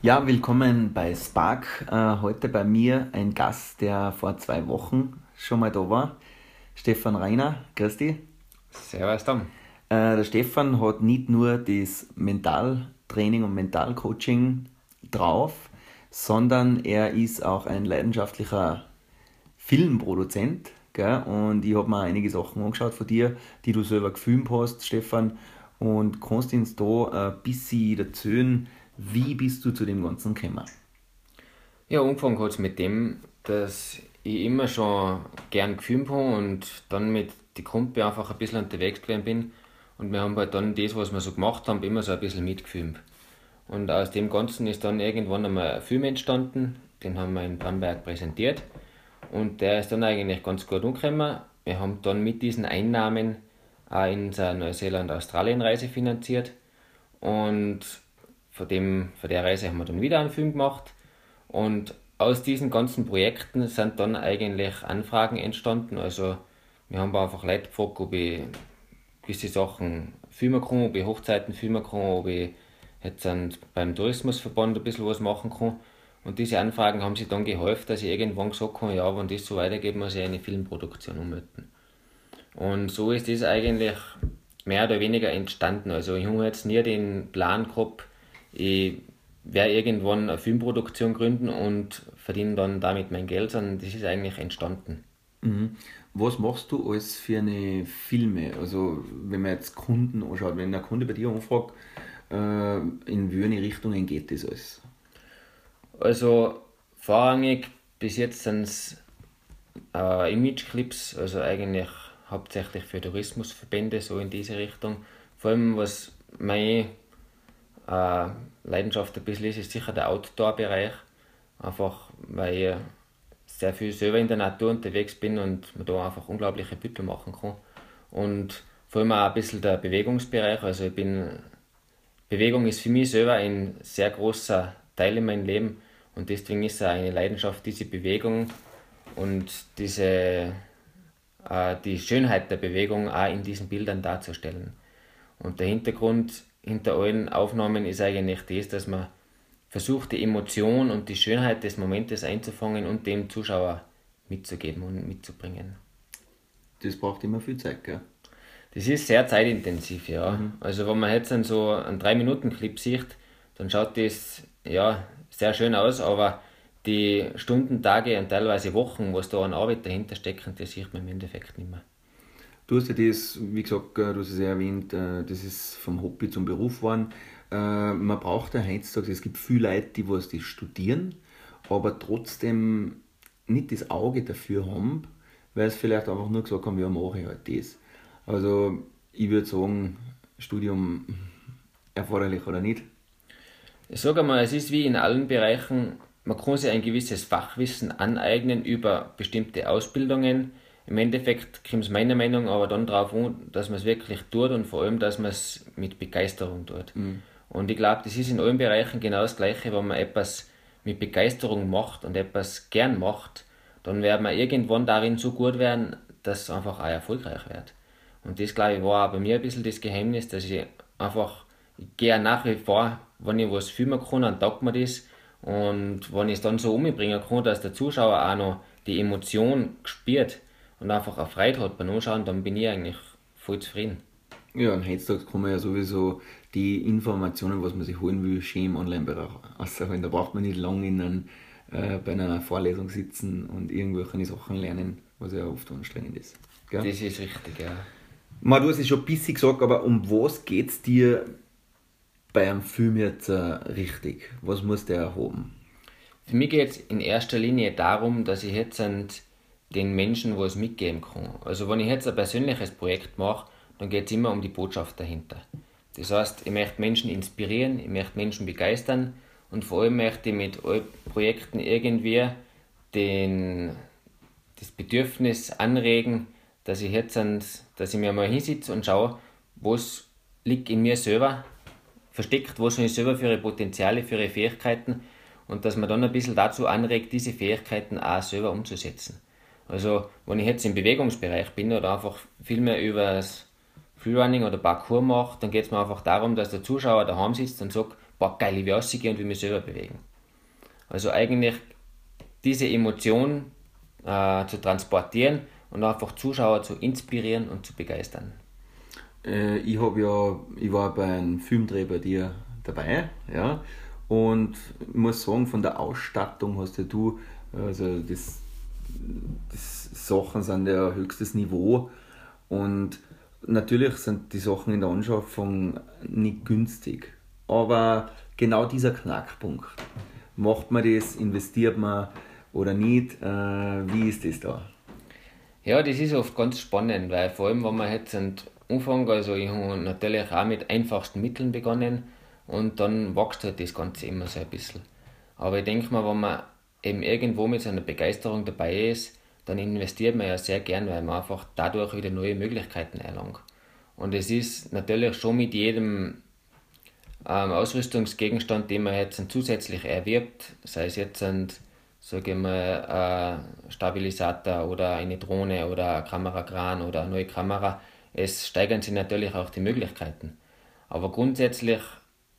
Ja, willkommen bei Spark. Heute bei mir ein Gast, der vor 2 Wochen schon mal da war. Stefan Reiner, grüß dich. Servus, Tom. Der Stefan hat nicht nur das Mentaltraining und Mentalcoaching drauf, sondern er ist auch ein leidenschaftlicher Filmproduzent. Gell? Und ich habe mir einige Sachen angeschaut von dir, die du selber gefilmt hast, Stefan. Und kannst uns da ein bisschen erzählen, wie bist du zu dem Ganzen gekommen? Ja, angefangen hat es mit dem, dass ich immer schon gern gefilmt habe und dann mit den Kumpel einfach ein bisschen unterwegs gewesen bin. Und wir haben halt dann das, was wir so gemacht haben, immer so ein bisschen mitgefilmt. Und aus dem Ganzen ist dann irgendwann einmal ein Film entstanden, den haben wir in Bamberg präsentiert. Und der ist dann eigentlich ganz gut angekommen. Wir haben dann mit diesen Einnahmen auch unsere Neuseeland-Australien-Reise finanziert. Und von der Reise haben wir dann wieder einen Film gemacht. Und aus diesen ganzen Projekten sind dann eigentlich Anfragen entstanden. Also wir haben einfach Leute gefragt, ob ich gewisse Sachen filmen kann, ob ich Hochzeiten filmen kann, ob ich jetzt beim Tourismusverband ein bisschen was machen kann. Und diese Anfragen haben sich dann geholfen, dass ich irgendwann gesagt habe, ja, wenn das so weitergeht, muss ich eine Filmproduktion ummelden. Und so ist das eigentlich mehr oder weniger entstanden. Also ich habe jetzt nie den Plan gehabt, ich werde irgendwann eine Filmproduktion gründen und verdiene dann damit mein Geld, sondern das ist eigentlich entstanden. Mhm. Was machst du alles für eine Filme? Also wenn man jetzt Kunden anschaut, wenn der Kunde bei dir anfragt, in welche Richtungen geht das alles? Also vorrangig bis jetzt sind es Imageclips, also eigentlich hauptsächlich für Tourismusverbände, so in diese Richtung. Vor allem was meine Leidenschaft ein bisschen ist sicher der Outdoor-Bereich. Einfach weil ich sehr viel selber in der Natur unterwegs bin und man da einfach unglaubliche Büttel machen kann. Und vor allem auch ein bisschen der Bewegungsbereich. Also Bewegung ist für mich selber ein sehr großer Teil in meinem Leben und deswegen ist es eine Leidenschaft, diese Bewegung und die Schönheit der Bewegung auch in diesen Bildern darzustellen. Und der Hintergrund hinter allen Aufnahmen ist eigentlich das, dass man versucht, die Emotion und die Schönheit des Momentes einzufangen und dem Zuschauer mitzugeben und mitzubringen. Das braucht immer viel Zeit, gell? Das ist sehr zeitintensiv, ja. Mhm. Also wenn man jetzt so einen 3-Minuten-Clip sieht, dann schaut das ja sehr schön aus, aber die Stunden, Tage und teilweise Wochen, was da an Arbeit dahinter stecken, das sieht man im Endeffekt nicht mehr. Du hast ja das, wie gesagt, du hast es ja erwähnt, das ist vom Hobby zum Beruf geworden. Man braucht ja heutzutage, es gibt viele Leute, die was das studieren, aber trotzdem nicht das Auge dafür haben, weil sie vielleicht einfach nur gesagt haben, ja, mache ich halt das. Also ich würde sagen, Studium erforderlich oder nicht? Ich sage mal, es ist wie in allen Bereichen, man kann sich ein gewisses Fachwissen aneignen über bestimmte Ausbildungen. Im Endeffekt kommt es meiner Meinung nach aber dann darauf an, dass man es wirklich tut und vor allem, dass man es mit Begeisterung tut. Mhm. Und ich glaube, das ist in allen Bereichen genau das Gleiche, wenn man etwas mit Begeisterung macht und etwas gern macht, dann wird man irgendwann darin so gut werden, dass es einfach auch erfolgreich wird. Und das, glaube ich, war auch bei mir ein bisschen das Geheimnis, dass ich einfach, ich gehe nach wie vor, wenn ich was filmen kann, dann taugt mir das. Und wenn ich es dann so umbringen kann, dass der Zuschauer auch noch die Emotion spürt, und einfach auch Freude hat beim Anschauen, dann bin ich eigentlich voll zufrieden. Ja, und heutzutage kann man ja sowieso die Informationen, was man sich holen will, schön im Online-Bereich ausholen. Da braucht man nicht lange bei einer Vorlesung sitzen und irgendwelche Sachen lernen, was ja oft anstrengend ist. Gell? Das ist richtig, ja. Man, du hast es schon ein bisschen gesagt, aber um was geht es dir bei einem Film jetzt richtig? Was muss der haben? Für mich geht es in erster Linie darum, dass ich jetzt den Menschen was mitgeben kann. Also wenn ich jetzt ein persönliches Projekt mache, dann geht es immer um die Botschaft dahinter. Das heißt, ich möchte Menschen inspirieren, ich möchte Menschen begeistern und vor allem möchte ich mit allen Projekten irgendwie das Bedürfnis anregen, dass ich mir mal hinsitze und schaue, was liegt in mir selber versteckt, was habe ich selber für ihre Potenziale, für ihre Fähigkeiten und dass man dann ein bisschen dazu anregt, diese Fähigkeiten auch selber umzusetzen. Also, wenn ich jetzt im Bewegungsbereich bin oder einfach viel mehr über das Freerunning oder Parkour mache, dann geht es mir einfach darum, dass der Zuschauer daheim sitzt und sagt, boah, geil, ich will rausgehen und will mich selber bewegen. Also eigentlich diese Emotion zu transportieren und einfach Zuschauer zu inspirieren und zu begeistern. Ich war beim Filmdreh bei dir dabei, ja, und ich muss sagen, von der Ausstattung hast du, also das Sachen sind ja höchstes Niveau und natürlich sind die Sachen in der Anschaffung nicht günstig, aber genau dieser Knackpunkt, macht man das, investiert man oder nicht, wie ist das da? Ja, das ist oft ganz spannend, weil vor allem, wenn man jetzt anfängt, also ich habe natürlich auch mit einfachsten Mitteln begonnen und dann wächst halt das Ganze immer so ein bisschen. Aber ich denke mal, wenn man eben irgendwo mit so einer Begeisterung dabei ist, dann investiert man ja sehr gern, weil man einfach dadurch wieder neue Möglichkeiten erlangt. Und es ist natürlich schon mit jedem Ausrüstungsgegenstand, den man jetzt zusätzlich erwirbt, sei es jetzt ein Stabilisator oder eine Drohne oder ein Kamerakran oder eine neue Kamera, es steigern sich natürlich auch die Möglichkeiten. Aber grundsätzlich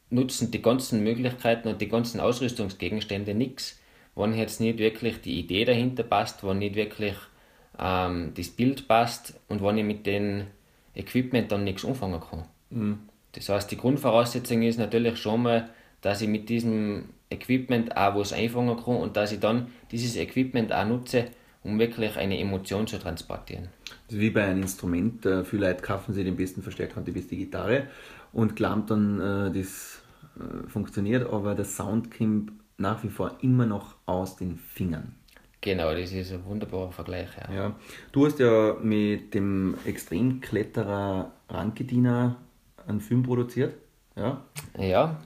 nutzen die ganzen Möglichkeiten und die ganzen Ausrüstungsgegenstände nichts, wenn jetzt nicht wirklich die Idee dahinter passt, wenn nicht wirklich das Bild passt und wenn ich mit dem Equipment dann nichts anfangen kann. Mhm. Das heißt, die Grundvoraussetzung ist natürlich schon mal, dass ich mit diesem Equipment auch was einfangen kann und dass ich dann dieses Equipment auch nutze, um wirklich eine Emotion zu transportieren. Das ist wie bei einem Instrument. Viele Leute kaufen sich den besten Verstärker und die beste Gitarre und glauben dann, das funktioniert, aber der Sound kommt nach wie vor immer noch aus den Fingern. Genau, das ist ein wunderbarer Vergleich. Ja. Ja. Du hast ja mit dem Extremkletterer Rankedina einen Film produziert. Ja. Ja,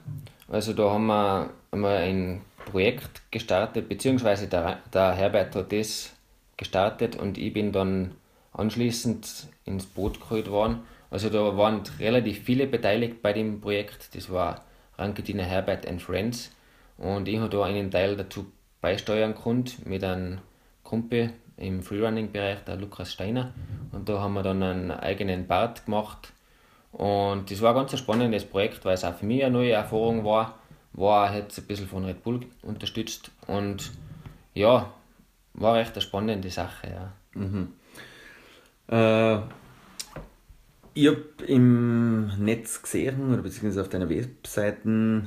also da haben wir einmal ein Projekt gestartet, beziehungsweise der Herbert hat das gestartet und ich bin dann anschließend ins Boot geholt worden. Also da waren relativ viele beteiligt bei dem Projekt. Das war Rankedina, Herbert and Friends. Und ich habe da einen Teil dazu beisteuern können mit einem Kumpel im Freerunning-Bereich, der Lukas Steiner. Und da haben wir dann einen eigenen Part gemacht. Und das war ein ganz spannendes Projekt, weil es auch für mich eine neue Erfahrung war. War jetzt ein bisschen von Red Bull unterstützt. Und ja, war echt eine spannende Sache. Ja. Mhm. Ich habe im Netz gesehen, oder beziehungsweise auf deiner Webseite,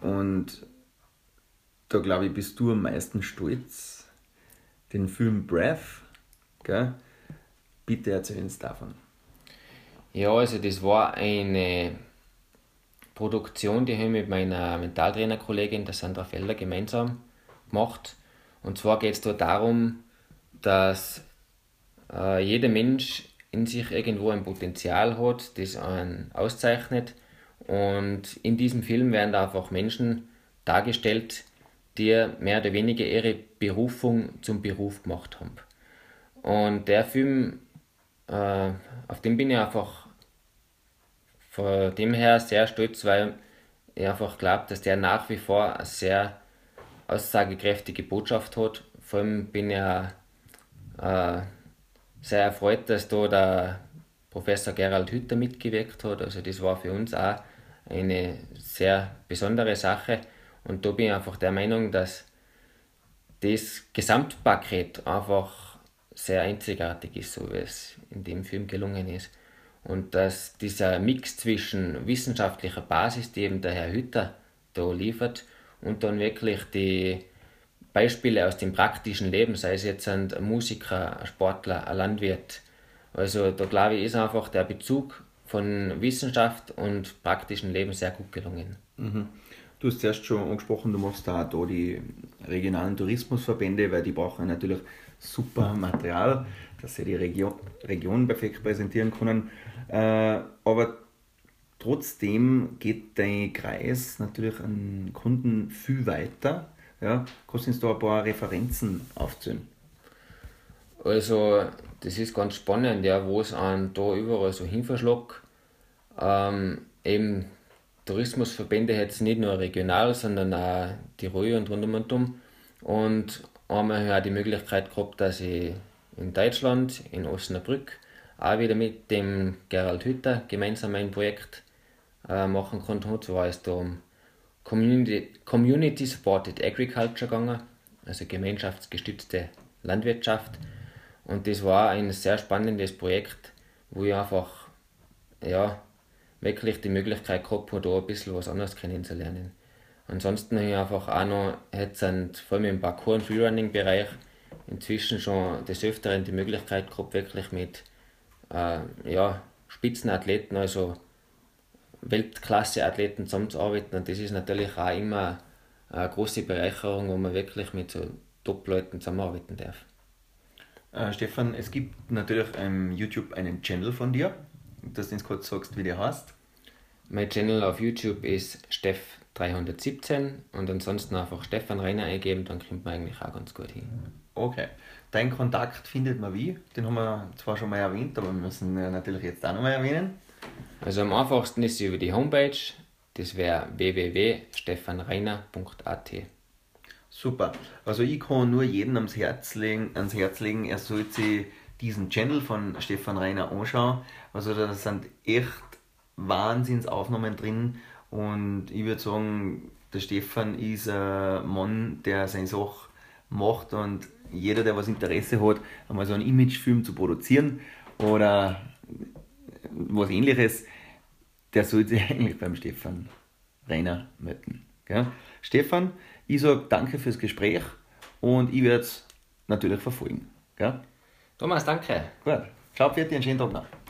und da glaube ich, bist du am meisten stolz, den Film Breath, gell? Bitte erzähl uns davon. Ja, also das war eine Produktion, die habe ich mit meiner Mentaltrainerkollegin, der Sandra Felder, gemeinsam gemacht. Und zwar geht es da darum, dass jeder Mensch in sich irgendwo ein Potenzial hat, das einen auszeichnet. Und in diesem Film werden da einfach Menschen dargestellt, die mehr oder weniger ihre Berufung zum Beruf gemacht haben. Und der Film, auf den bin ich einfach von dem her sehr stolz, weil ich einfach glaube, dass der nach wie vor eine sehr aussagekräftige Botschaft hat. Vor allem bin ich sehr erfreut, dass da der Professor Gerald Hüther mitgewirkt hat. Also das war für uns auch eine sehr besondere Sache. Und da bin ich einfach der Meinung, dass das Gesamtpaket einfach sehr einzigartig ist, so wie es in dem Film gelungen ist. Und dass dieser Mix zwischen wissenschaftlicher Basis, die eben der Herr Hüther da liefert, und dann wirklich die Beispiele aus dem praktischen Leben, sei es jetzt ein Musiker, ein Sportler, ein Landwirt. Also da glaube ich, ist einfach der Bezug von Wissenschaft und praktischem Leben sehr gut gelungen. Mhm. Du hast zuerst schon angesprochen, du machst da die regionalen Tourismusverbände, weil die brauchen natürlich super Material, dass sie die Region perfekt präsentieren können. Aber trotzdem geht dein Kreis natürlich an Kunden viel weiter. Ja, kannst du uns da ein paar Referenzen aufzählen? Also, das ist ganz spannend, ja, wo es einen da überall so hinverschlägt. Eben Tourismusverbände jetzt nicht nur regional, sondern auch Tirol und rundum. Und einmal habe ich auch die Möglichkeit gehabt, dass ich in Deutschland, in Osnabrück, auch wieder mit dem Gerald Hüther gemeinsam ein Projekt machen konnte. Zwar ist da um Community-Supported Agriculture gegangen, also gemeinschaftsgestützte Landwirtschaft. Und das war ein sehr spannendes Projekt, wo ich einfach wirklich die Möglichkeit gehabt habe, da ein bisschen was anderes kennenzulernen. Ansonsten habe ich einfach auch noch jetzt vor allem im Parkour- und Freerunning-Bereich inzwischen schon des Öfteren die Möglichkeit gehabt, wirklich mit Spitzenathleten, also Weltklasse-Athleten zusammenzuarbeiten. Und das ist natürlich auch immer eine große Bereicherung, wo man wirklich mit so Top-Leuten zusammenarbeiten darf. Stefan, es gibt natürlich auf YouTube einen Channel von dir, dass du uns kurz sagst, wie der heißt. Mein Channel auf YouTube ist Steff317 und ansonsten einfach Stefan Reiner eingeben, dann kommt man eigentlich auch ganz gut hin. Okay. Dein Kontakt findet man wie? Den haben wir zwar schon mal erwähnt, aber wir müssen ihn natürlich jetzt auch nochmal erwähnen. Also am einfachsten ist sie über die Homepage, das wäre www.stefanreiner.at. Super, also ich kann nur jedem ans Herz legen, er sollte sich diesen Channel von Stefan Reiner anschauen. Also da sind echt Wahnsinnsaufnahmen drin und ich würde sagen, der Stefan ist ein Mann, der seine Sache macht, und jeder, der was Interesse hat, einmal so einen Imagefilm zu produzieren oder was Ähnliches, der sollte sich eigentlich beim Stefan Reiner melden. Gell? Stefan, ich sage danke fürs Gespräch und ich werde es natürlich verfolgen. Gell? Thomas, danke. Gut, ciao, für dich, einen schönen Tag noch.